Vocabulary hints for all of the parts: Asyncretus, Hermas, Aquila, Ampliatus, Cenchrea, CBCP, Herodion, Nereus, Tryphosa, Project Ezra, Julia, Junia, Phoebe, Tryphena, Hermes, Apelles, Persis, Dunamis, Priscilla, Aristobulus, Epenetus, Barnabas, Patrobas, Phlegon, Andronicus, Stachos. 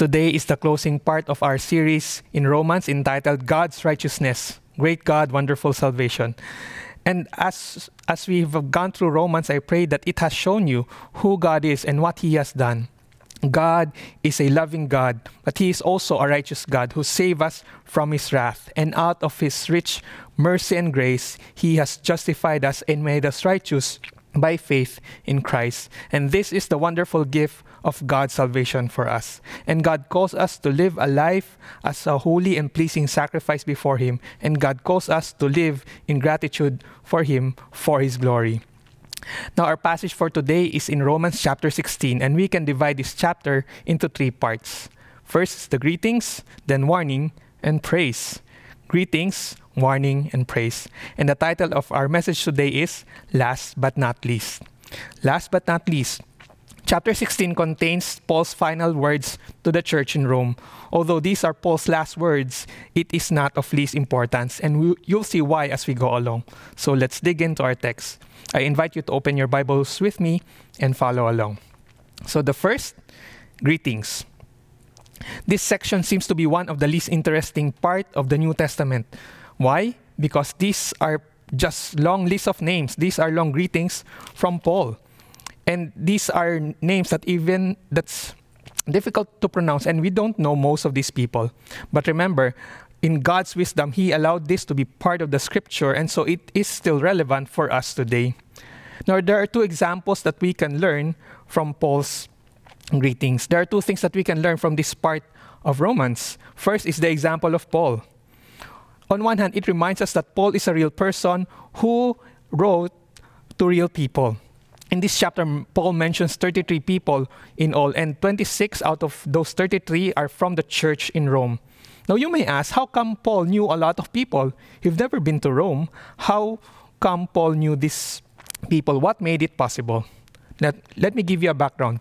Today is the closing part of our series in Romans entitled God's Righteousness, Great God, Wonderful Salvation. And as we've gone through Romans, I pray that it has shown you who God is and what He has done. God is a loving God, but He is also a righteous God who saves us from His wrath. And out of His rich mercy and grace, He has justified us and made us righteous by faith in Christ. And this is the wonderful gift of God's salvation for us. And God calls us to live a life as a holy and pleasing sacrifice before Him. And God calls us to live in gratitude for Him, for His glory. Now, our passage for today is in Romans chapter 16, and we can divide this chapter into three parts. First, the greetings, then warning, and praise. Greetings, warning, and praise. And the title of our message today is Last But Not Least. Last but not least, Chapter 16 contains Paul's final words to the church in Rome. Although these are Paul's last words, it is not of least importance, and you'll see why as we go along. So let's dig into our text. I invite you to open your Bibles with me and follow along. So the first, greetings. This section seems to be one of the least interesting part of the New Testament. Why? Because these are just long lists of names. These are long greetings from Paul. And these are names that's difficult to pronounce, and we don't know most of these people. But remember, in God's wisdom, He allowed this to be part of the Scripture, and so it is still relevant for us today. Now, there are two examples that we can learn from Paul's greetings. There are two things that we can learn from this part of Romans. First is the example of Paul. On one hand, it reminds us that Paul is a real person who wrote to real people. In this chapter, Paul mentions 33 people in all, and 26 out of those 33 are from the church in Rome. Now, you may ask, how come Paul knew a lot of people? You've never been to Rome. How come Paul knew these people? What made it possible? Let me give you a background.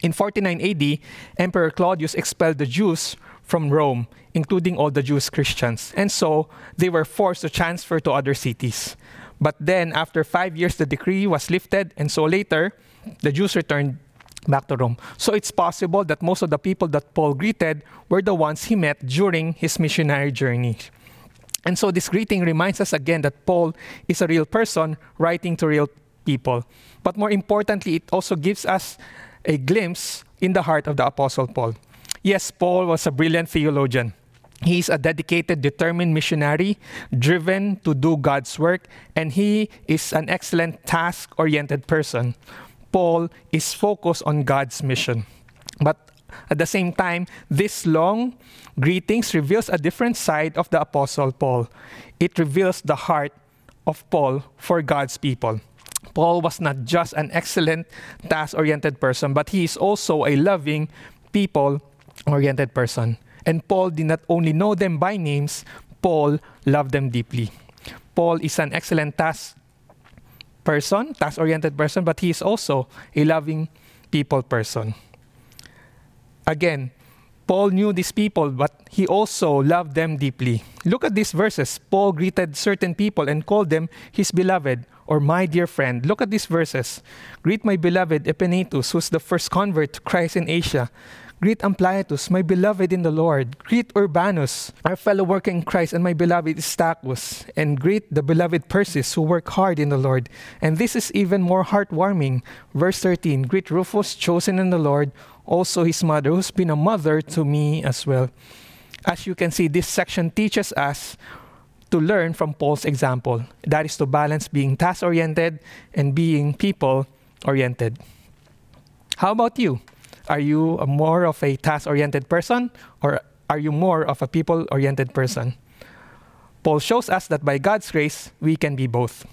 In 49 AD, Emperor Claudius expelled the Jews from Rome, including all the Jewish Christians, and so they were forced to transfer to other cities. But then, after 5 years, the decree was lifted, and so later, the Jews returned back to Rome. So it's possible that most of the people that Paul greeted were the ones he met during his missionary journey. And so this greeting reminds us again that Paul is a real person writing to real people. But more importantly, it also gives us a glimpse in the heart of the Apostle Paul. Yes, Paul was a brilliant theologian. He is a dedicated, determined missionary, driven to do God's work, and he is an excellent task-oriented person. Paul is focused on God's mission. But at the same time, this long greetings reveals a different side of the Apostle Paul. It reveals the heart of Paul for God's people. Paul was not just an excellent task-oriented person, but he is also a loving, people-oriented person. And Paul did not only know them by names, Paul loved them deeply. Paul is an excellent task-oriented person, but he is also a loving people person. Again, Paul knew these people, but he also loved them deeply. Look at these verses. Paul greeted certain people and called them his beloved or my dear friend. Look at these verses. Greet my beloved Epenetus, who's the first convert to Christ in Asia. Greet Ampliatus, my beloved in the Lord. Greet Urbanus, our fellow worker in Christ, and my beloved Stachos. And greet the beloved Persis, who work hard in the Lord. And this is even more heartwarming. Verse 13, greet Rufus, chosen in the Lord, also his mother, who's been a mother to me as well. As you can see, this section teaches us to learn from Paul's example. That is to balance being task-oriented and being people-oriented. How about you? Are you more of a task-oriented person, or are you more of a people-oriented person? Paul shows us that by God's grace, we can be both.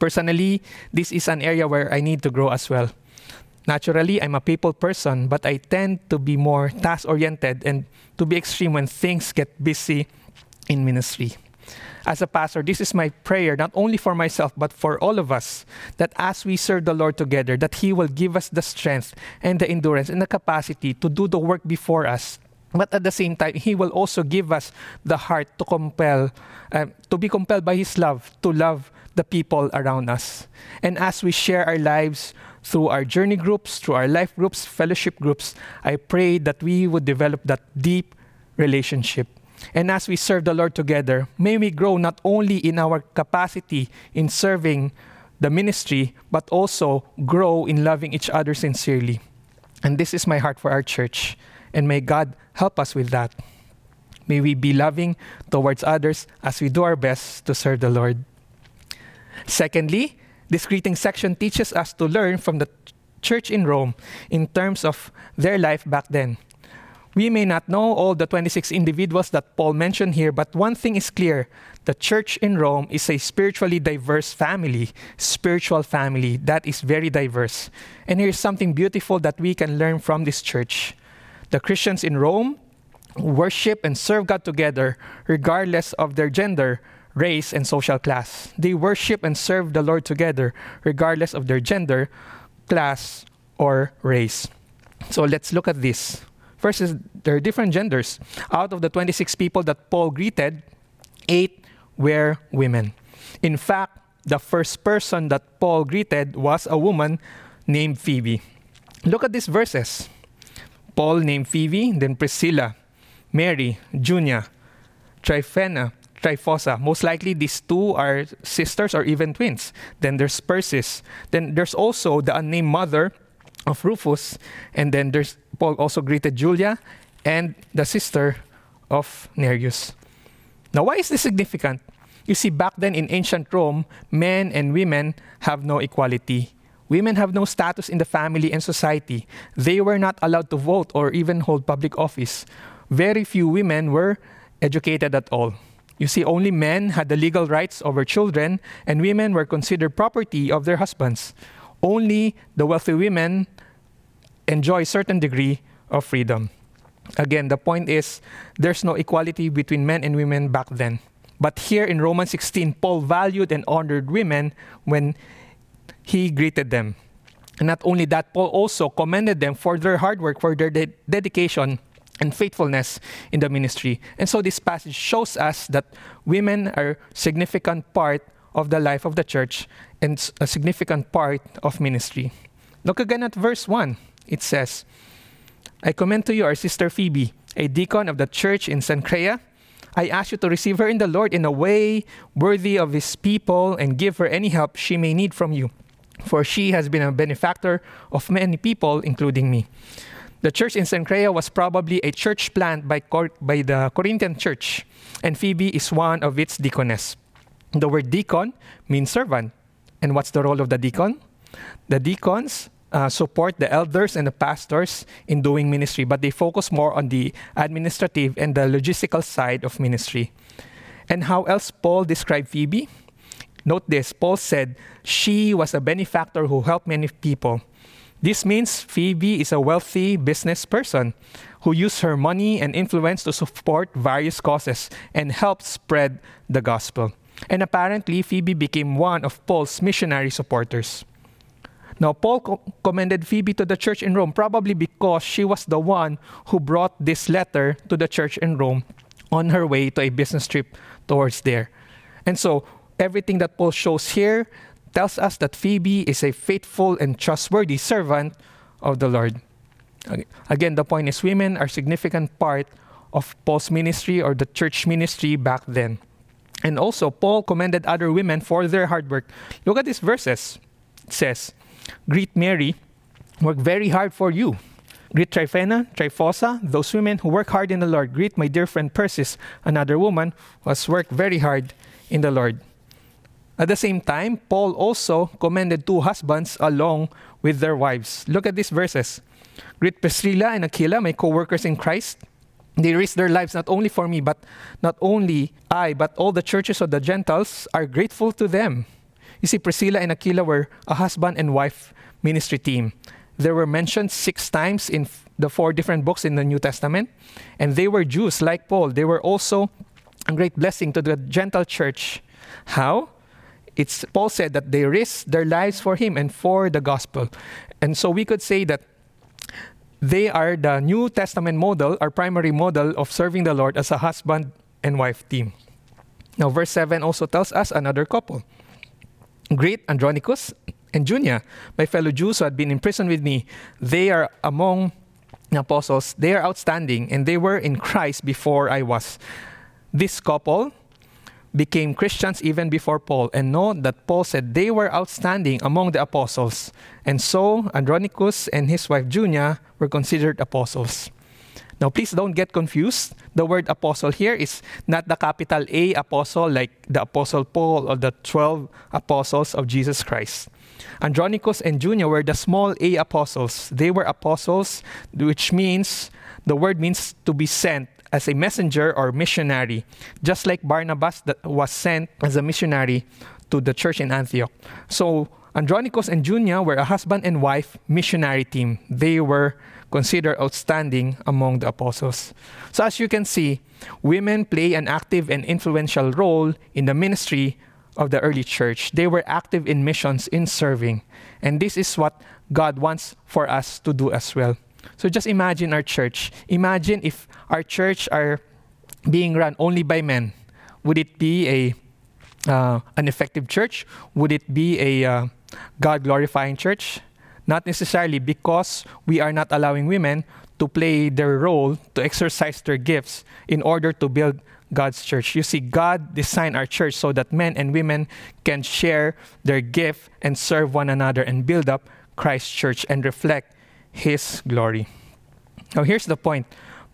Personally, this is an area where I need to grow as well. Naturally, I'm a people person, but I tend to be more task-oriented and to be extreme when things get busy in ministry. As a pastor, this is my prayer, not only for myself, but for all of us, that as we serve the Lord together, that He will give us the strength and the endurance and the capacity to do the work before us. But at the same time, He will also give us the heart to be compelled by His love, to love the people around us. And as we share our lives through our journey groups, through our life groups, fellowship groups, I pray that we would develop that deep relationship. And as we serve the Lord together, may we grow not only in our capacity in serving the ministry, but also grow in loving each other sincerely. And this is my heart for our church. And may God help us with that. May we be loving towards others as we do our best to serve the Lord. Secondly, this greeting section teaches us to learn from the church in Rome in terms of their life back then. We may not know all the 26 individuals that Paul mentioned here, but one thing is clear. The church in Rome is a spiritually diverse family, spiritual family that is very diverse. And here's something beautiful that we can learn from this church. The Christians in Rome worship and serve God together regardless of their gender, race, and social class. They worship and serve the Lord together regardless of their gender, class, or race. So let's look at this. First is there are different genders. Out of the 26 people that Paul greeted, 8 were women. In fact, the first person that Paul greeted was a woman named Phoebe. Look at these verses. Paul named Phoebe, then Priscilla, Mary, Junia, Tryphena, Tryphosa. Most likely these two are sisters or even twins. Then there's Persis. Then there's also the unnamed mother of Rufus. And then there's Paul also greeted Julia and the sister of Nereus. Now, why is this significant? You see, back then in ancient Rome, men and women have no equality. Women have no status in the family and society. They were not allowed to vote or even hold public office. Very few women were educated at all. You see, only men had the legal rights over children, and women were considered property of their husbands. Only the wealthy women enjoy a certain degree of freedom. Again, the point is, there's no equality between men and women back then. But here in Romans 16, Paul valued and honored women when he greeted them. And not only that, Paul also commended them for their hard work, for their dedication, and faithfulness in the ministry. And so this passage shows us that women are a significant part of the life of the church and a significant part of ministry. Look again at verse 1. It says, I commend to you our sister Phoebe, a deacon of the church in Cenchrea. I ask you to receive her in the Lord in a way worthy of his people and give her any help she may need from you. For she has been a benefactor of many people, including me. The church in Cenchrea was probably a church plant by the Corinthian church, and Phoebe is one of its deaconess. The word deacon means servant. And what's the role of the deacon? The deacons support the elders and the pastors in doing ministry, but they focus more on the administrative and the logistical side of ministry. And how else Paul described Phoebe? Note this, Paul said, she was a benefactor who helped many people. This means Phoebe is a wealthy business person who used her money and influence to support various causes and help spread the gospel. And apparently, Phoebe became one of Paul's missionary supporters. Now, Paul commended Phoebe to the church in Rome probably because she was the one who brought this letter to the church in Rome on her way to a business trip towards there. And so, everything that Paul shows here tells us that Phoebe is a faithful and trustworthy servant of the Lord. Again, the point is women are a significant part of Paul's ministry or the church ministry back then. And also, Paul commended other women for their hard work. Look at these verses. It says, greet Mary, work very hard for you. Greet Tryphena, Tryphosa, those women who work hard in the Lord. Greet my dear friend Persis, another woman who has worked very hard in the Lord. At the same time, Paul also commended two husbands along with their wives. Look at these verses. Greet Priscilla and Aquila, my co-workers in Christ. They risked their lives not only for me, but not only I, but all the churches of the Gentiles are grateful to them. You see, Priscilla and Aquila were a husband and wife ministry team. They were mentioned 6 times in the 4 different books in the New Testament. And they were Jews like Paul. They were also a great blessing to the Gentile church. How? Paul said that they risked their lives for him and for the gospel. And so we could say that they are the New Testament model, our primary model of serving the Lord as a husband and wife team. Now, verse 7 also tells us another couple. Greet Andronicus and Junia, my fellow Jews who had been in prison with me. They are among the apostles. They are outstanding, and they were in Christ before I was. This couple became Christians even before Paul, and note that Paul said they were outstanding among the apostles. And so Andronicus and his wife Junia were considered apostles. Now, please don't get confused. The word apostle here is not the capital A apostle like the Apostle Paul or the 12 apostles of Jesus Christ. Andronicus and Junia were the small a apostles. They were apostles, which means, the word means to be sent as a messenger or missionary, just like Barnabas was sent as a missionary to the church in Antioch. So Andronicus and Junia were a husband and wife missionary team. They were considered outstanding among the apostles. So as you can see, women play an active and influential role in the ministry of the early church. They were active in missions, in serving. And this is what God wants for us to do as well. So just imagine our church. Imagine if our church are being run only by men. Would it be an effective church? Would it be a God-glorifying church? Not necessarily, because we are not allowing women to play their role, to exercise their gifts in order to build God's church. You see, God designed our church so that men and women can share their gift and serve one another and build up Christ's church and reflect His glory. Now, here's the point.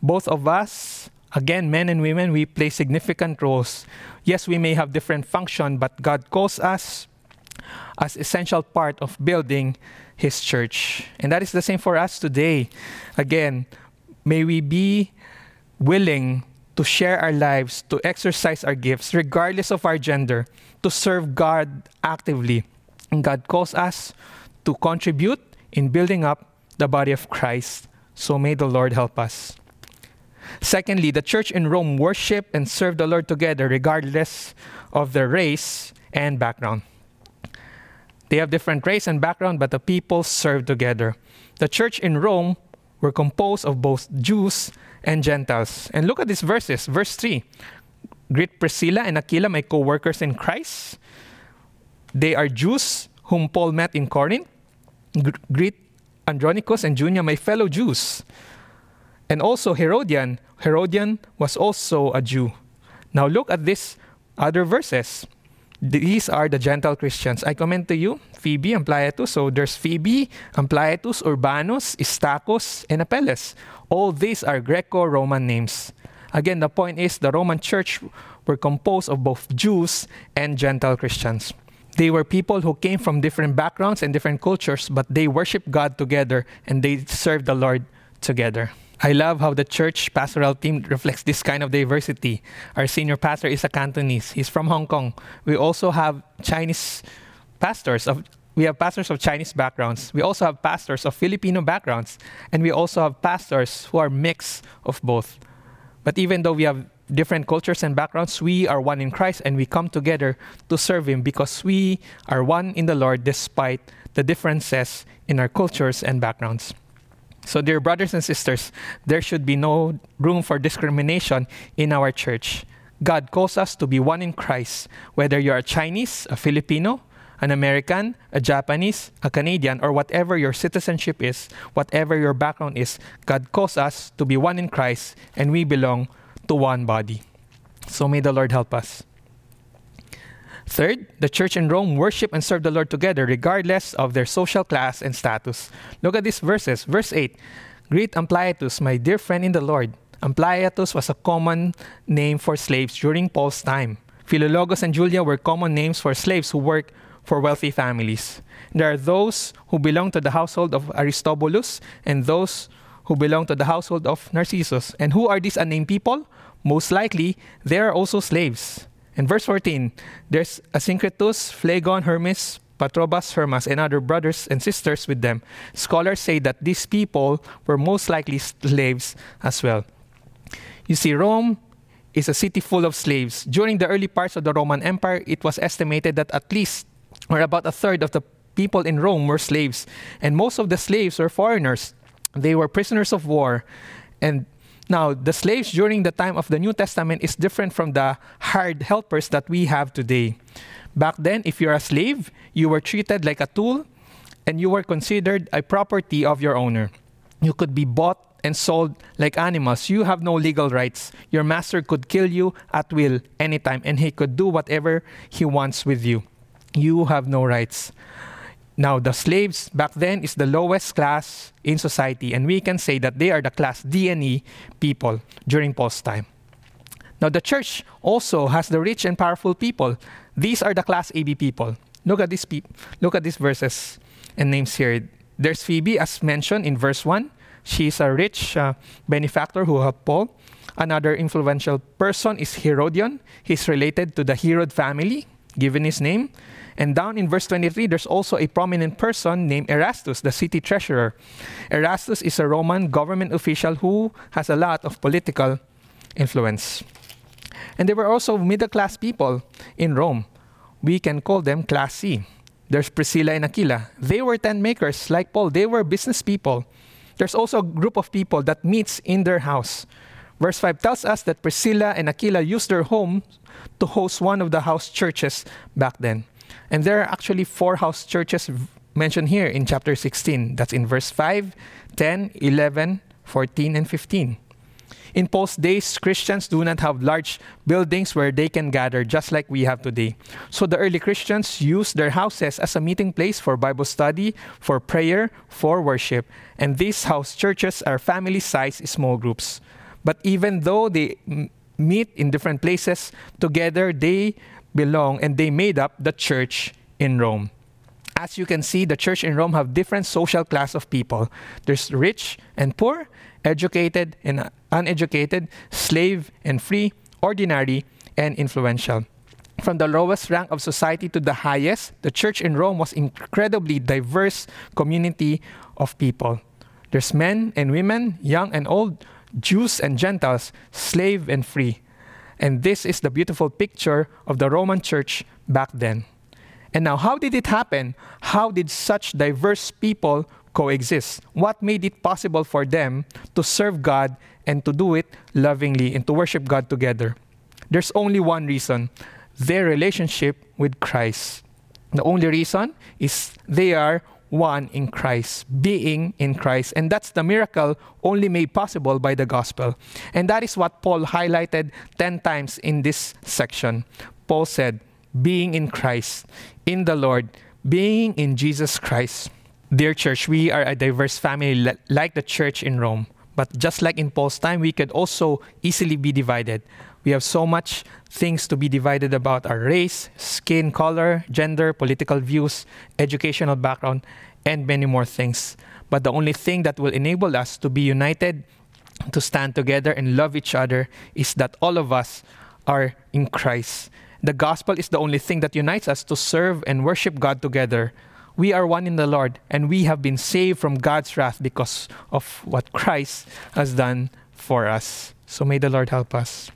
Both of us, again, men and women, we play significant roles. Yes, we may have different function, but God calls us as essential part of building His church. And that is the same for us today. Again, may we be willing to share our lives, to exercise our gifts, regardless of our gender, to serve God actively. And God calls us to contribute in building up the body of Christ. So may the Lord help us. Secondly, the church in Rome worshiped and served the Lord together, regardless of their race and background. They have different race and background, but the people served together. The church in Rome were composed of both Jews and Gentiles. And look at these verses. Verse 3, greet Priscilla and Aquila, my co-workers in Christ. They are Jews whom Paul met in Corinth. Greet Andronicus and Junia, my fellow Jews. And also Herodion. Herodion was also a Jew. Now look at these other verses. These are the Gentile Christians. I commend to you Phoebe, Ampliatus. So there's Phoebe, Ampliatus, Urbanus, Istachos, and Apelles. All these are Greco-Roman names. Again, the point is the Roman church were composed of both Jews and Gentile Christians. They were people who came from different backgrounds and different cultures, but they worshiped God together and they served the Lord together. I love how the church pastoral team reflects this kind of diversity. Our senior pastor is a Cantonese. He's from Hong Kong. We also have Chinese pastors. We have pastors of Chinese backgrounds. We also have pastors of Filipino backgrounds. And we also have pastors who are mix of both. But even though we have different cultures and backgrounds, we are one in Christ and we come together to serve Him because we are one in the Lord despite the differences in our cultures and backgrounds. So, dear brothers and sisters, there should be no room for discrimination in our church. God calls us to be one in Christ, whether you are a Chinese, a Filipino, an American, a Japanese, a Canadian, or whatever your citizenship is, whatever your background is, God calls us to be one in Christ, and we belong to one body. So may the Lord help us. Third, the church in Rome worship and serve the Lord together, regardless of their social class and status. Look at these verses. Verse 8, greet Ampliatus, my dear friend in the Lord. Ampliatus was a common name for slaves during Paul's time. Philologos and Julia were common names for slaves who worked for wealthy families. There are those who belong to the household of Aristobulus and those who belong to the household of Narcissus. And who are these unnamed people? Most likely, they are also slaves. In verse 14, there's Asyncretus, Phlegon, Hermes, Patrobas, Hermas, and other brothers and sisters with them. Scholars say that these people were most likely slaves as well. You see, Rome is a city full of slaves. During the early parts of the Roman Empire, it was estimated that at least or about a third of the people in Rome were slaves. And most of the slaves were foreigners. They were prisoners of war. And Now, the slaves during the time of the New Testament is different from the hired helpers that we have today. Back then, if you're a slave, you were treated like a tool, and you were considered a property of your owner. You could be bought and sold like animals. You have no legal rights. Your master could kill you at will, anytime, and he could do whatever he wants with you. You have no rights. Now, the slaves back then is the lowest class in society, and we can say that they are the class D and E people during Paul's time. Now, the church also has the rich and powerful people. These are the class AB people. Look at these verses and names here. There's Phoebe, as mentioned in verse 1. She's a rich benefactor who helped Paul. Another influential person is Herodion. He's related to the Herod family, given his name. And down in verse 23, there's also a prominent person named Erastus, the city treasurer. Erastus is a Roman government official who has a lot of political influence. And there were also middle-class people in Rome. We can call them Class C. There's Priscilla and Aquila. They were tent makers like Paul. They were business people. There's also a group of people that meets in their house. Verse 5 tells us that Priscilla and Aquila used their home to host one of the house churches back then. And there are actually 4 house churches mentioned here in chapter 16. That's in verse 5, 10, 11, 14, and 15. In Paul's days, Christians do not have large buildings where they can gather, just like we have today. So the early Christians used their houses as a meeting place for Bible study, for prayer, for worship. And these house churches are family-sized small groups. But even though they meet in different places, together they belong, and they made up the church in Rome. As you can see, the church in Rome have different social class of people. There's rich and poor, educated and uneducated, slave and free, ordinary and influential. From the lowest rank of society to the highest, the church in Rome was incredibly diverse community of people. There's men and women, young and old, Jews and Gentiles, slave and free. And this is the beautiful picture of the Roman church back then. And now, how did it happen? How did such diverse people coexist? What made it possible for them to serve God and to do it lovingly and to worship God together? There's only one reason: their relationship with Christ. The only reason is they are one in Christ, being in Christ. And that's the miracle only made possible by the gospel. And that is what Paul highlighted 10 times in this section. Paul said, being in Christ, in the Lord, being in Jesus Christ. Dear church, we are a diverse family like the church in Rome. But just like in Paul's time, we could also easily be divided. We have so much things to be divided about: our race, skin color, gender, political views, educational background, and many more things. But the only thing that will enable us to be united, to stand together and love each other, is that all of us are in Christ. The gospel is the only thing that unites us to serve and worship God together. We are one in the Lord, and we have been saved from God's wrath because of what Christ has done for us. So may the Lord help us.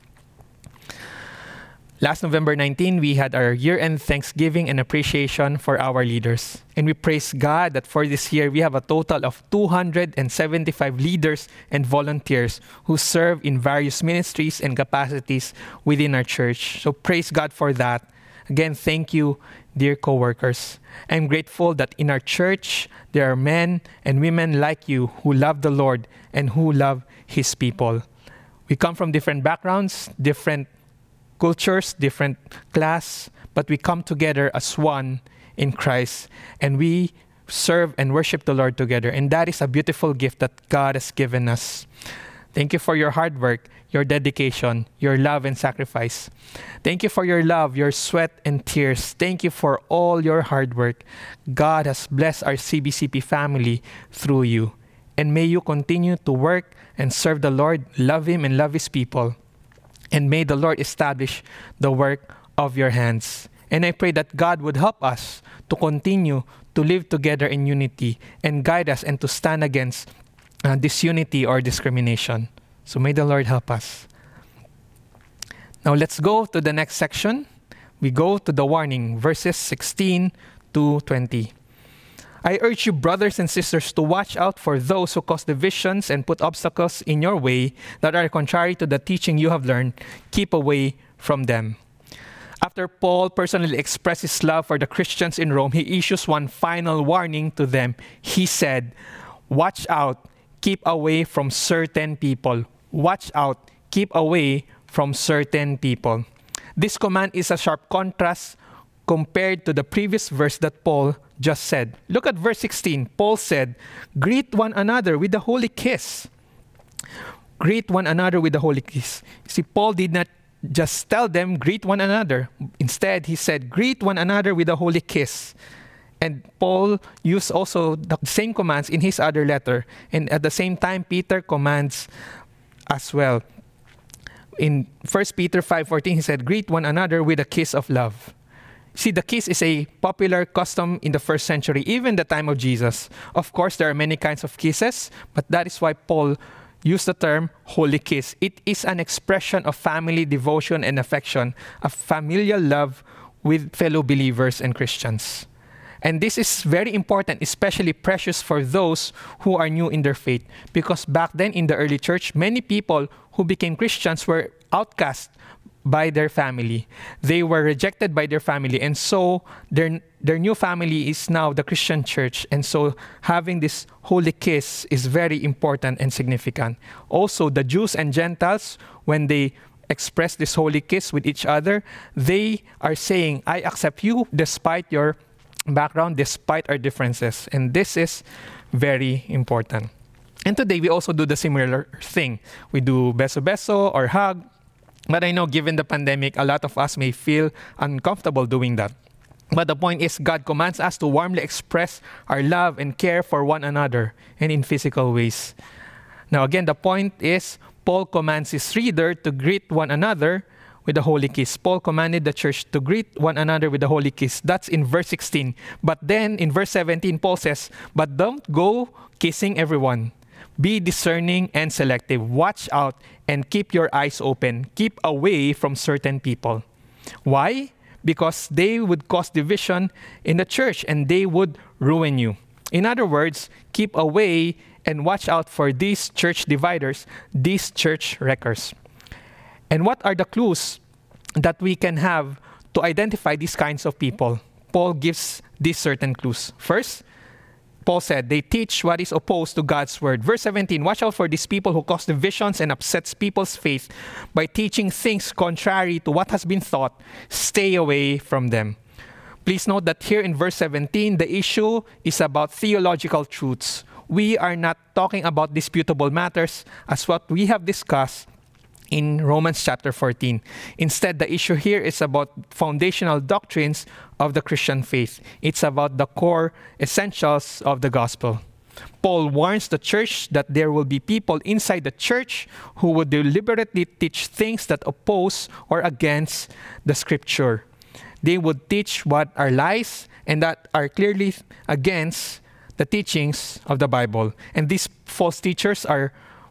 Last November 19, we had our year-end thanksgiving and appreciation for our leaders. And we praise God that for this year, we have a total of 275 leaders and volunteers who serve in various ministries and capacities within our church. So praise God for that. Again, thank you, dear co-workers. I'm grateful that in our church, there are men and women like you who love the Lord and who love His people. We come from different backgrounds, different cultures, different class, but we come together as one in Christ, and we serve and worship the Lord together. And that is a beautiful gift that God has given us. Thank you for your hard work, your dedication, your love and sacrifice. Thank you for your love, your sweat and tears. Thank you for all your hard work. God has blessed our CBCP family through you. And may you continue to work and serve the Lord, love Him and love His people. And may the Lord establish the work of your hands. And I pray that God would help us to continue to live together in unity and guide us and to stand against disunity or discrimination. So may the Lord help us. Now let's go to the next section. We go to the warning, verses 16 to 20. I urge you, brothers and sisters, to watch out for those who cause divisions and put obstacles in your way that are contrary to the teaching you have learned. Keep away from them. After Paul personally expressed his love for the Christians in Rome, he issues one final warning to them. He said, watch out, keep away from certain people. Watch out, keep away from certain people. This command is a sharp contrast compared to the previous verse that Paul just said. Look at verse 16. Paul said, greet one another with a holy kiss. Greet one another with a holy kiss. See, Paul did not just tell them, greet one another. Instead, he said, greet one another with a holy kiss. And Paul used also the same commands in his other letter. And at the same time, Peter commands as well. In 1 Peter 5:14, he said, greet one another with a kiss of love. See, the kiss is a popular custom in the first century, even the time of Jesus. Of course, there are many kinds of kisses, but that is why Paul used the term holy kiss. It is an expression of family devotion and affection, a familial love with fellow believers and Christians. And this is very important, especially precious for those who are new in their faith. Because back then in the early church, many people who became Christians were outcast by their family. They were rejected by their family. And so their new family is now the Christian church. And so having this holy kiss is very important and significant. Also, the Jews and Gentiles, when they express this holy kiss with each other, they are saying, I accept you despite your background, despite our differences. And this is very important. And today, we also do the similar thing. We do beso-beso or hug. But I know given the pandemic, a lot of us may feel uncomfortable doing that. But the point is, God commands us to warmly express our love and care for one another and in physical ways. Now again, the point is, Paul commands his reader to greet one another with a holy kiss. Paul commanded the church to greet one another with a holy kiss. That's in verse 16. But then in verse 17, Paul says, but don't go kissing everyone. Be discerning and selective. Watch out and keep your eyes open. Keep away from certain people. Why? Because they would cause division in the church and they would ruin you. In other words, keep away and watch out for these church dividers, these church wreckers. And what are the clues that we can have to identify these kinds of people? Paul gives these certain clues. First, Paul said, they teach what is opposed to God's word. Verse 17, watch out for these people who cause divisions and upsets people's faith by teaching things contrary to what has been taught. Stay away from them. Please note that here in verse 17, the issue is about theological truths. We are not talking about disputable matters as what we have discussed in Romans chapter 14. Instead, the issue here is about foundational doctrines of the Christian faith. It's about the core essentials of the gospel. Paul warns the church that there will be people inside the church who would deliberately teach things that oppose or against the scripture. They would teach what are lies and that are clearly against the teachings of the Bible. And these false teachers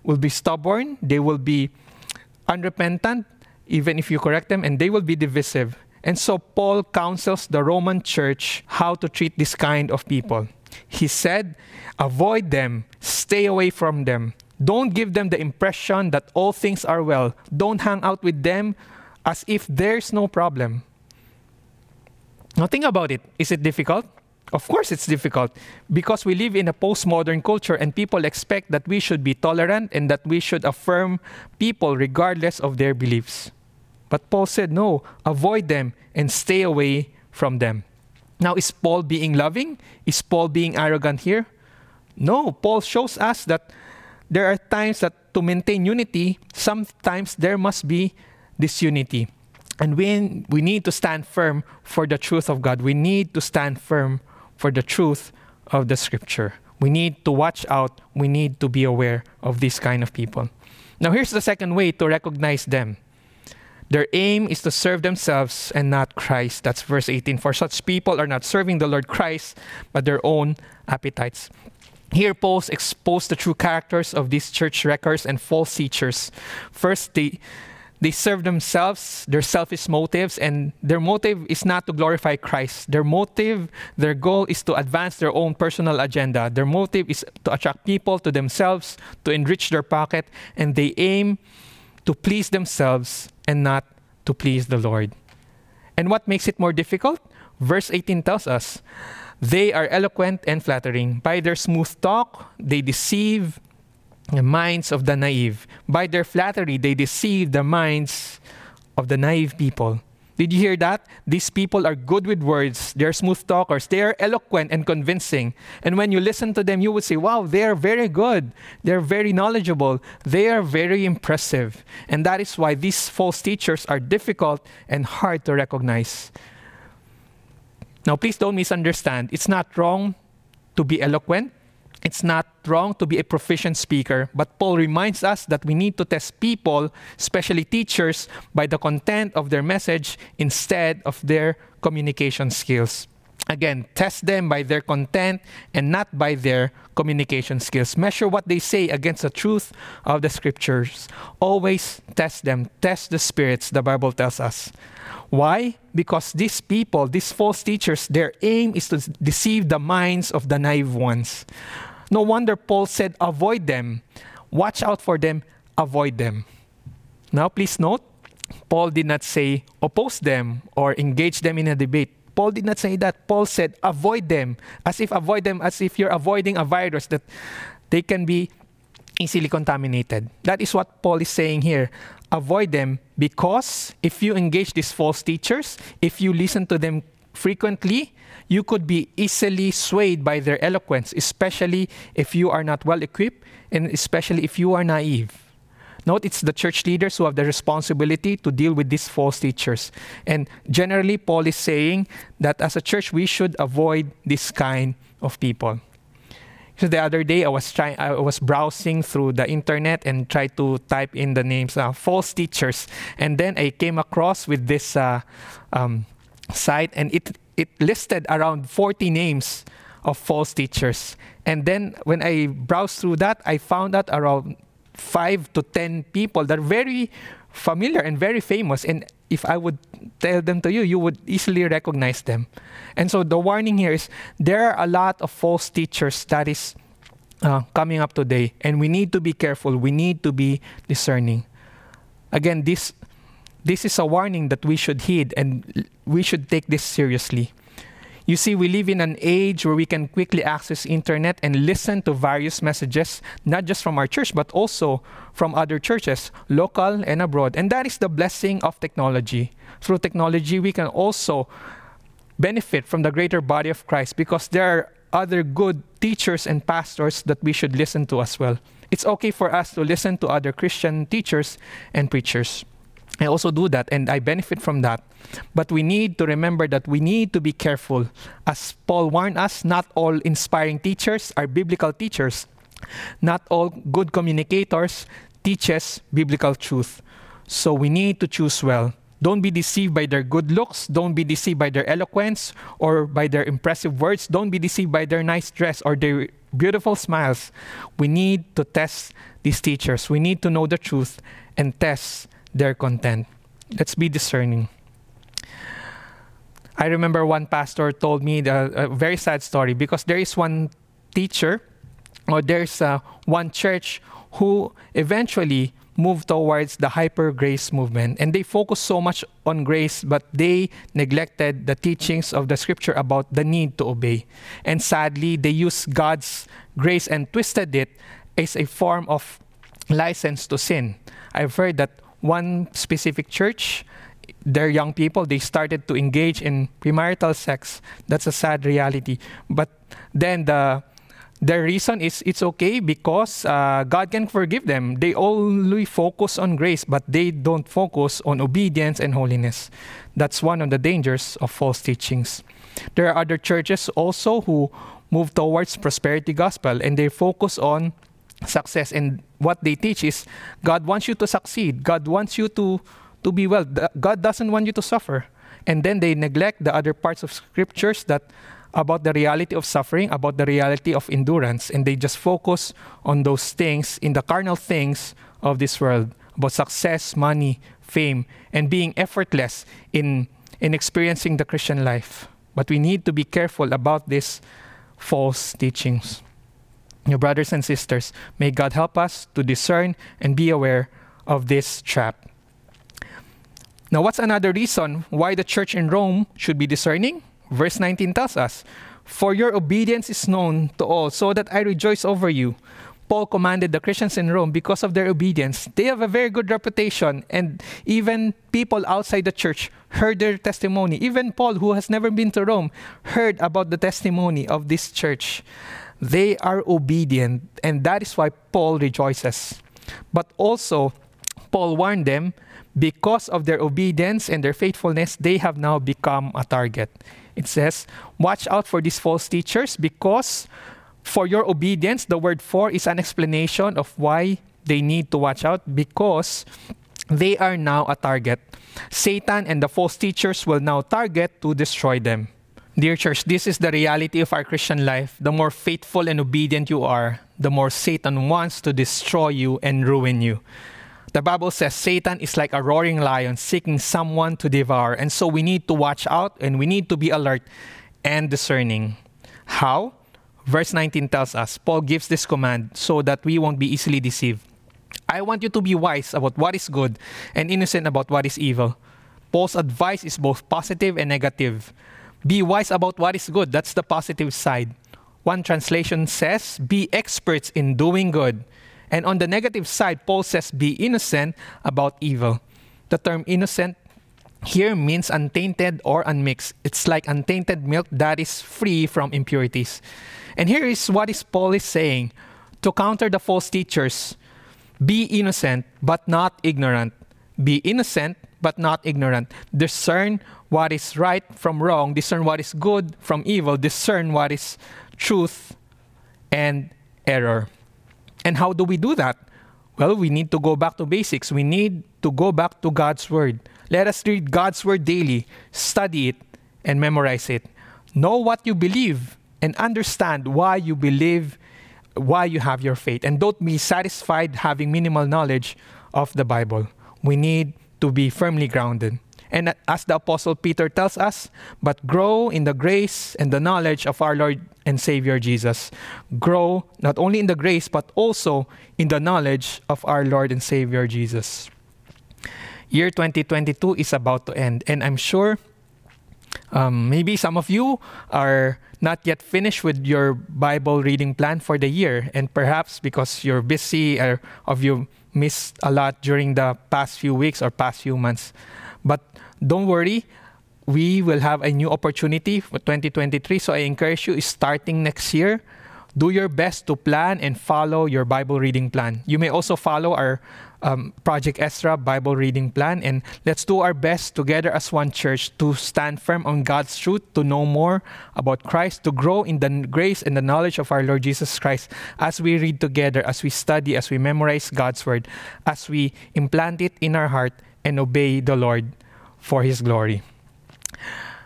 will be stubborn. They will be unrepentant, even if you correct them, and they will be divisive. And so Paul counsels the Roman church how to treat this kind of people. He said, avoid them, stay away from them. Don't give them the impression that all things are well. Don't hang out with them as if there's no problem. Now think about it. Is it difficult? Of course it's difficult because we live in a postmodern culture and people expect that we should be tolerant and that we should affirm people regardless of their beliefs. But Paul said, no, avoid them and stay away from them. Now, is Paul being loving? Is Paul being arrogant here? No, Paul shows us that there are times that to maintain unity, sometimes there must be disunity. And when we need to stand firm for the truth of God. We need to stand firm for the truth of the scripture. We need to watch out. We need to be aware of these kind of people. Now, here's the second way to recognize them. Their aim is to serve themselves and not Christ. That's verse 18. For such people are not serving the Lord Christ, but their own appetites. Here, Paul exposed the true characters of these church wreckers and false teachers. First, they They serve themselves, their selfish motives, and their motive is not to glorify Christ. Their motive, their goal is to advance their own personal agenda. Their motive is to attract people to themselves, to enrich their pocket, and they aim to please themselves and not to please the Lord. And what makes it more difficult? Verse 18 tells us, they are eloquent and flattering. By their smooth talk, they deceive the minds of the naive. By their flattery, they deceive the minds of the naive people. Did you hear that? These people are good with words. They're smooth talkers. They are eloquent and convincing. And when you listen to them, you would say, wow, they are very good. They're very knowledgeable. They are very impressive. And that is why these false teachers are difficult and hard to recognize. Now, please don't misunderstand. It's not wrong to be eloquent. It's not wrong to be a proficient speaker, but Paul reminds us that we need to test people, especially teachers, by the content of their message instead of their communication skills. Again, test them by their content and not by their communication skills. Measure what they say against the truth of the Scriptures. Always test them. Test the spirits, the Bible tells us. Why? Because these people, these false teachers, their aim is to deceive the minds of the naive ones. No wonder Paul said, avoid them. Watch out for them. Avoid them. Now, please note, Paul did not say oppose them or engage them in a debate. Paul did not say that. Paul said, avoid them. As if you're avoiding a virus that they can be easily contaminated. That is what Paul is saying here. Avoid them, because if you engage these false teachers, if you listen to them frequently, you could be easily swayed by their eloquence, especially if you are not well equipped and especially if you are naive. Note, it's the church leaders who have the responsibility to deal with these false teachers. And generally, Paul is saying that as a church, we should avoid this kind of people. So the other day, I was browsing through the internet and tried to type in the names of false teachers. And then I came across with this site, and it listed around 40 names of false teachers. And then when I browsed through that, I found out around 5 to 10 people that are very familiar and very famous. And if I would tell them to you, you would easily recognize them. And so the warning here is there are a lot of false teachers that is coming up today. And we need to be careful. We need to be discerning. Again, this is a warning that we should heed, and we should take this seriously. You see, we live in an age where we can quickly access internet and listen to various messages, not just from our church, but also from other churches, local and abroad. And that is the blessing of technology. Through technology, we can also benefit from the greater body of Christ, because there are other good teachers and pastors that we should listen to as well. It's okay for us to listen to other Christian teachers and preachers. I also do that, and I benefit from that. But we need to remember that we need to be careful. As Paul warned us, not all inspiring teachers are biblical teachers. Not all good communicators teaches biblical truth. So we need to choose well. Don't be deceived by their good looks. Don't be deceived by their eloquence or by their impressive words. Don't be deceived by their nice dress or their beautiful smiles. We need to test these teachers. We need to know the truth and test their content. Let's be discerning. I remember one pastor told me a very sad story, because there is one teacher, or there's one church who eventually moved towards the hyper-grace movement. And they focused so much on grace, but they neglected the teachings of the Scripture about the need to obey. And sadly, they used God's grace and twisted it as a form of license to sin. I've heard that one specific church, their young people, they started to engage in premarital sex. That's a sad reality. But then their reason is it's okay because God can forgive them. They only focus on grace, but they don't focus on obedience and holiness. That's one of the dangers of false teachings. There are other churches also who move towards prosperity gospel, and they focus on success. And what they teach is God wants you to succeed. God wants you to be well. God doesn't want you to suffer. And then they neglect the other parts of Scriptures that about the reality of suffering, about the reality of endurance. And they just focus on those things, in the carnal things of this world, about success, money, fame and being effortless in experiencing the Christian life. But we need to be careful about these false teachings. Your brothers and sisters, may God help us to discern and be aware of this trap. Now, what's another reason why the church in Rome should be discerning? Verse 19 tells us, "For your obedience is known to all, so that I rejoice over you." Paul commanded the Christians in Rome because of their obedience. They have a very good reputation, and even people outside the church heard their testimony. Even Paul, who has never been to Rome, heard about the testimony of this church. They are obedient, and that is why Paul rejoices. But also, Paul warned them, because of their obedience and their faithfulness, they have now become a target. It says, "Watch out for these false teachers, because for your obedience," the word "for" is an explanation of why they need to watch out, because they are now a target. Satan and the false teachers will now target to destroy them. Dear church, this is the reality of our Christian life. The more faithful and obedient you are, the more Satan wants to destroy you and ruin you. The Bible says Satan is like a roaring lion seeking someone to devour. And so we need to watch out, and we need to be alert and discerning. How? Verse 19 tells us, Paul gives this command so that we won't be easily deceived. "I want you to be wise about what is good and innocent about what is evil." Paul's advice is both positive and negative. Be wise about what is good. That's the positive side. One translation says, "Be experts in doing good." And on the negative side, Paul says, "Be innocent about evil." The term "innocent" here means untainted or unmixed. It's like untainted milk that is free from impurities. And here is what Paul is saying. To counter the false teachers, be innocent but not ignorant. Be innocent but not ignorant. Discern what is right from wrong. Discern what is good from evil. Discern what is truth and error. And how do we do that? Well, we need to go back to basics. We need to go back to God's Word. Let us read God's Word daily, study it, and memorize it. Know what you believe and understand why you believe, why you have your faith. And don't be satisfied having minimal knowledge of the Bible. We need to be firmly grounded. And as the Apostle Peter tells us, "But grow in the grace and the knowledge of our Lord and Savior Jesus." Grow not only in the grace, but also in the knowledge of our Lord and Savior Jesus. Year 2022 is about to end. And I'm sure maybe some of you are not yet finished with your Bible reading plan for the year. And perhaps because you're busy or you missed a lot during the past few weeks or past few months. But don't worry, we will have a new opportunity for 2023. So I encourage you, starting next year, do your best to plan and follow your Bible reading plan. You may also follow our Project Ezra Bible reading plan. And let's do our best together as one church to stand firm on God's truth, to know more about Christ, to grow in the grace and the knowledge of our Lord Jesus Christ as we read together, as we study, as we memorize God's Word, as we implant it in our heart and obey the Lord for His glory.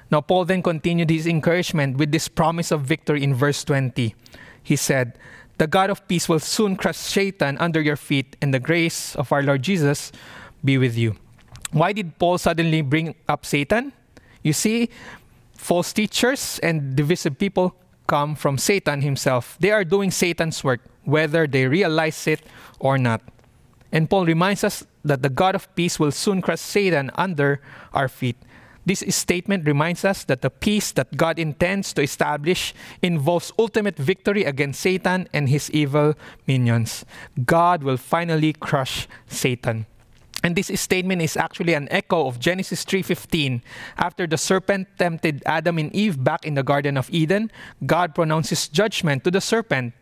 Now, Paul then continued his encouragement with this promise of victory in verse 20. He said, "The God of peace will soon crush Satan under your feet, and the grace of our Lord Jesus be with you." Why did Paul suddenly bring up Satan? You see, false teachers and divisive people come from Satan himself. They are doing Satan's work, whether they realize it or not. And Paul reminds us that the God of peace will soon crush Satan under our feet. This statement reminds us that the peace that God intends to establish involves ultimate victory against Satan and his evil minions. God will finally crush Satan. And this statement is actually an echo of Genesis 3:15. After the serpent tempted Adam and Eve back in the Garden of Eden, God pronounces judgment to the serpent.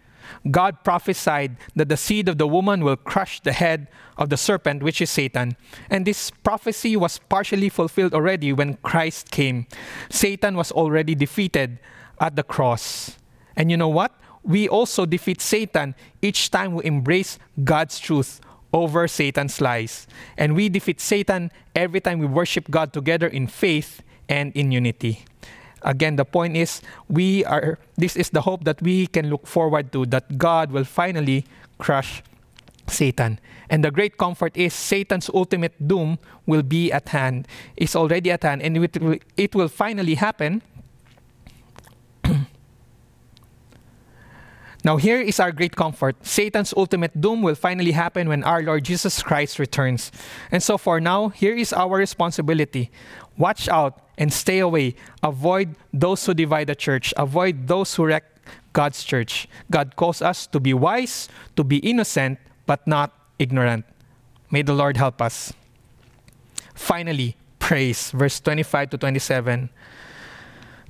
God prophesied that the seed of the woman will crush the head of the serpent, which is Satan. And this prophecy was partially fulfilled already when Christ came. Satan was already defeated at the cross. And you know what? We also defeat Satan each time we embrace God's truth over Satan's lies. And we defeat Satan every time we worship God together in faith and in unity. Again, the point is, this is the hope that we can look forward to, that God will finally crush Satan. And the great comfort is Satan's ultimate doom will be at hand, is already at hand, and it will finally happen. Now here is our great comfort. Satan's ultimate doom will finally happen when our Lord Jesus Christ returns. And so for now, here is our responsibility. Watch out and stay away. Avoid those who divide the church. Avoid those who wreck God's church. God calls us to be wise, to be innocent, but not ignorant. May the Lord help us. Finally, praise. Verse 25 to 27.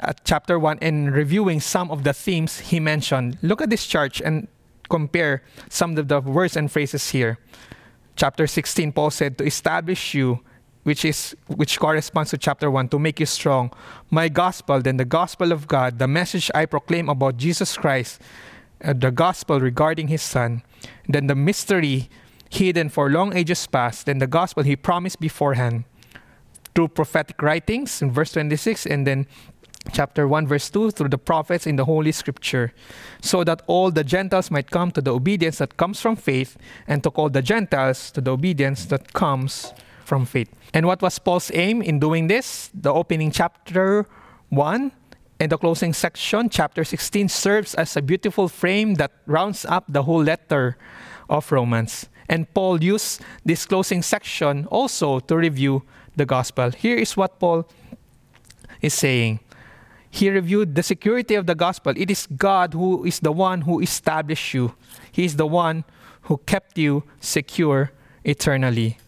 at chapter 1 and reviewing some of the themes he mentioned. Look at this chart and compare some of the words and phrases here. Chapter 16, Paul said, to establish you, which corresponds to chapter 1, to make you strong. My gospel, then the gospel of God, the message I proclaim about Jesus Christ, the gospel regarding his son, then the mystery hidden for long ages past, then the gospel he promised beforehand through prophetic writings in verse 26, and then chapter 1, verse 2, through the prophets in the Holy Scripture, so that all the Gentiles might come to the obedience that comes from faith, and to call the Gentiles to the obedience that comes from faith. And what was Paul's aim in doing this? The opening chapter 1 and the closing section, chapter 16, serves as a beautiful frame that rounds up the whole letter of Romans. And Paul used this closing section also to review the gospel. Here is what Paul is saying. He reviewed the security of the gospel. It is God who is the one who established you. He is the one who kept you secure eternally.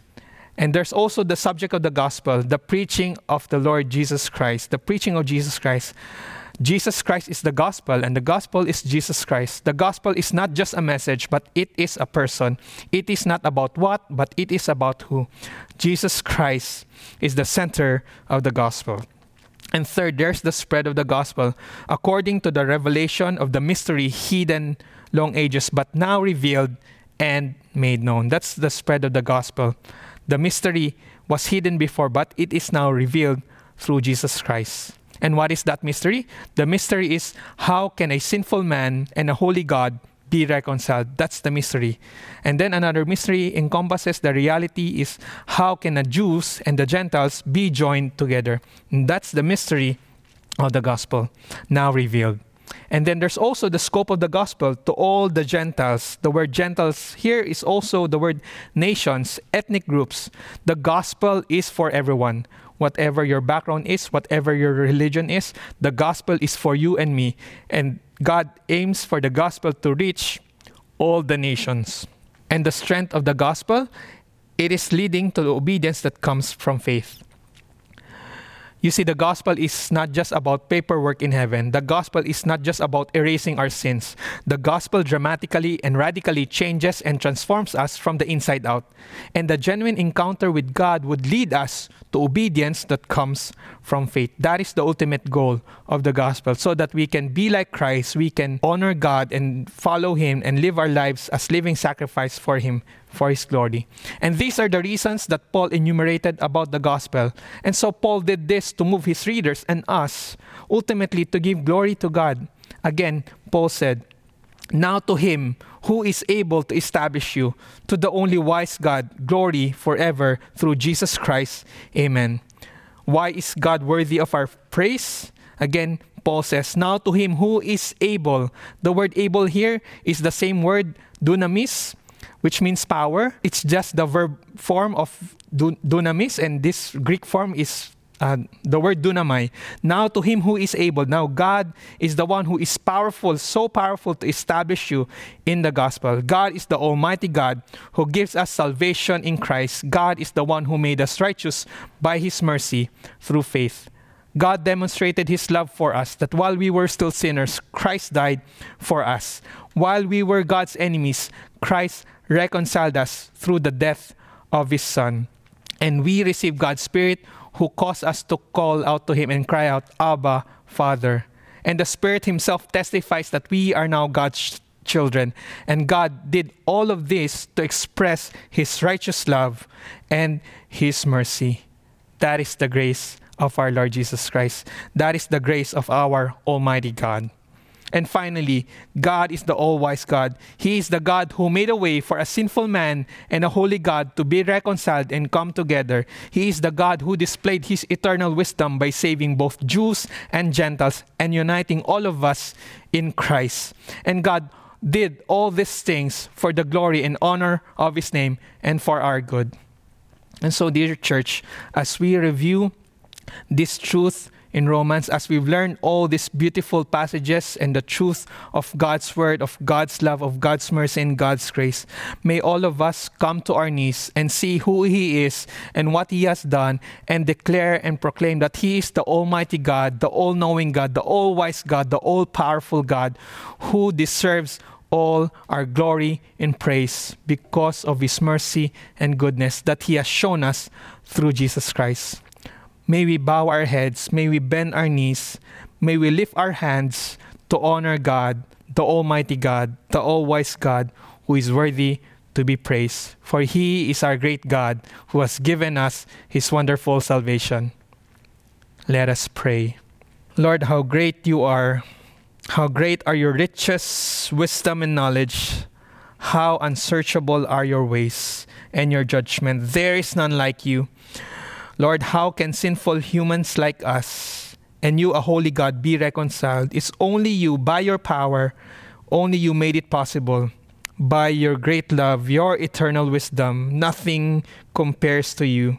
And there's also the subject of the gospel, the preaching of the Lord Jesus Christ, the preaching of Jesus Christ. Jesus Christ is the gospel, and the gospel is Jesus Christ. The gospel is not just a message, but it is a person. It is not about what, but it is about who. Jesus Christ is the center of the gospel. And third, there's the spread of the gospel according to the revelation of the mystery hidden long ages, but now revealed and made known. That's the spread of the gospel. The mystery was hidden before, but it is now revealed through Jesus Christ. And what is that mystery? The mystery is, how can a sinful man and a holy God be reconciled? That's the mystery. And then another mystery encompasses the reality is, how can the Jews and the Gentiles be joined together? And that's the mystery of the gospel, now revealed. And then there's also the scope of the gospel to all the Gentiles. The word Gentiles here is also the word nations, ethnic groups. The gospel is for everyone. Whatever your background is, whatever your religion is, the gospel is for you and me. And God aims for the gospel to reach all the nations. And the strength of the gospel, it is leading to the obedience that comes from faith. You see, the gospel is not just about paperwork in heaven. The gospel is not just about erasing our sins. The gospel dramatically and radically changes and transforms us from the inside out. And the genuine encounter with God would lead us to obedience that comes from faith. That is the ultimate goal of the gospel, so that we can be like Christ, we can honor God and follow him and live our lives as living sacrifice for him, for his glory. And these are the reasons that Paul enumerated about the gospel. And so Paul did this to move his readers and us, ultimately to give glory to God. Again, Paul said, now to him who is able to establish you, to the only wise God, glory forever through Jesus Christ. Amen. Why is God worthy of our praise? Again, Paul says, now to him who is able. The word able here is the same word, dunamis, which means power. It's just the verb form of dunamis, and this Greek form is the word dunamai. Now to him who is able. Now God is the one who is powerful, so powerful to establish you in the gospel. God is the almighty God who gives us salvation in Christ. God is the one who made us righteous by his mercy through faith. God demonstrated his love for us, that while we were still sinners, Christ died for us. While we were God's enemies, Christ reconciled us through the death of his Son. And we receive God's Spirit who caused us to call out to him and cry out, Abba, Father. And the Spirit himself testifies that we are now God's children. And God did all of this to express his righteous love and his mercy. That is the grace of our Lord Jesus Christ. That is the grace of our Almighty God. And finally, God is the all-wise God. He is the God who made a way for a sinful man and a holy God to be reconciled and come together. He is the God who displayed his eternal wisdom by saving both Jews and Gentiles and uniting all of us in Christ. And God did all these things for the glory and honor of his name and for our good. And so, dear church, as we review this truth in Romans, as we've learned all these beautiful passages and the truth of God's word, of God's love, of God's mercy, and God's grace, may all of us come to our knees and see who he is and what he has done and declare and proclaim that he is the Almighty God, the all-knowing God, the all-wise God, the all-powerful God who deserves all our glory and praise because of his mercy and goodness that he has shown us through Jesus Christ. May we bow our heads, may we bend our knees, may we lift our hands to honor God, the Almighty God, the all-wise God, who is worthy to be praised. For he is our great God who has given us his wonderful salvation. Let us pray. Lord, how great you are. How great are your riches, wisdom, and knowledge. How unsearchable are your ways and your judgment. There is none like you. Lord, how can sinful humans like us and you, a holy God, be reconciled? It's only you, by your power, only you made it possible. By your great love, your eternal wisdom, nothing compares to you.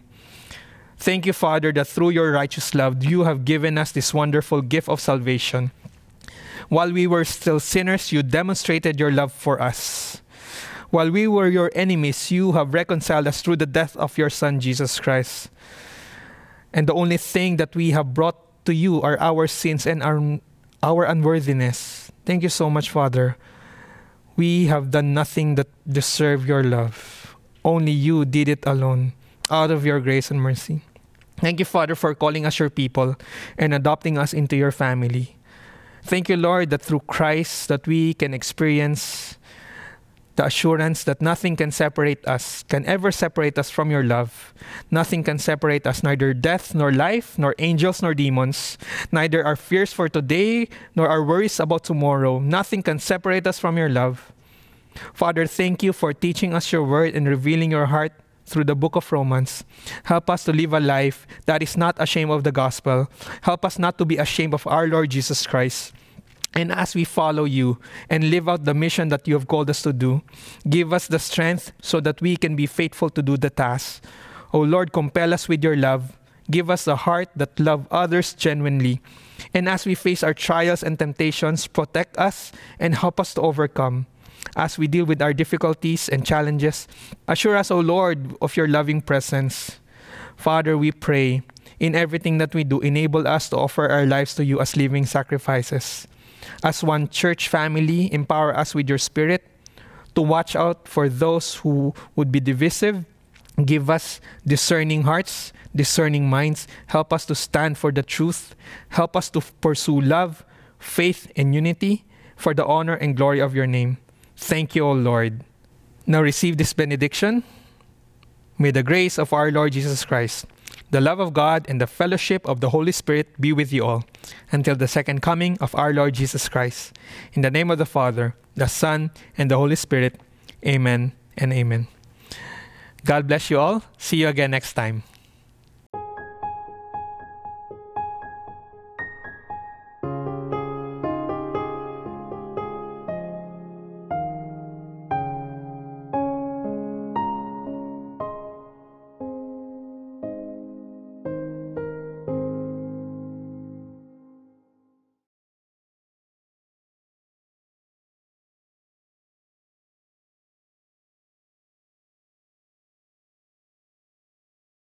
Thank you, Father, that through your righteous love, you have given us this wonderful gift of salvation. While we were still sinners, you demonstrated your love for us. While we were your enemies, you have reconciled us through the death of your Son, Jesus Christ. And the only thing that we have brought to you are our sins and our unworthiness. Thank you so much, Father. We have done nothing that deserve your love. Only you did it alone, out of your grace and mercy. Thank you, Father, for calling us your people and adopting us into your family. Thank you, Lord, that through Christ that we can experience the assurance that nothing can separate us, can ever separate us from your love. Nothing can separate us, neither death nor life, nor angels nor demons, neither our fears for today, nor our worries about tomorrow. Nothing can separate us from your love. Father, thank you for teaching us your word and revealing your heart through the book of Romans. Help us to live a life that is not ashamed of the gospel. Help us not to be ashamed of our Lord Jesus Christ. And as we follow you and live out the mission that you have called us to do, give us the strength so that we can be faithful to do the task. O Lord, compel us with your love. Give us a heart that loves others genuinely. And as we face our trials and temptations, protect us and help us to overcome. As we deal with our difficulties and challenges, assure us, O Lord, of your loving presence. Father, we pray, in everything that we do, enable us to offer our lives to you as living sacrifices. As one church family, empower us with your Spirit to watch out for those who would be divisive. Give us discerning hearts, discerning minds. Help us to stand for the truth. Help us to pursue love, faith, and unity for the honor and glory of your name. Thank you, O Lord. Now receive this benediction. May the grace of our Lord Jesus Christ, the love of God, and the fellowship of the Holy Spirit be with you all until the second coming of our Lord Jesus Christ. In the name of the Father, the Son, and the Holy Spirit, amen and amen. God bless you all. See you again next time.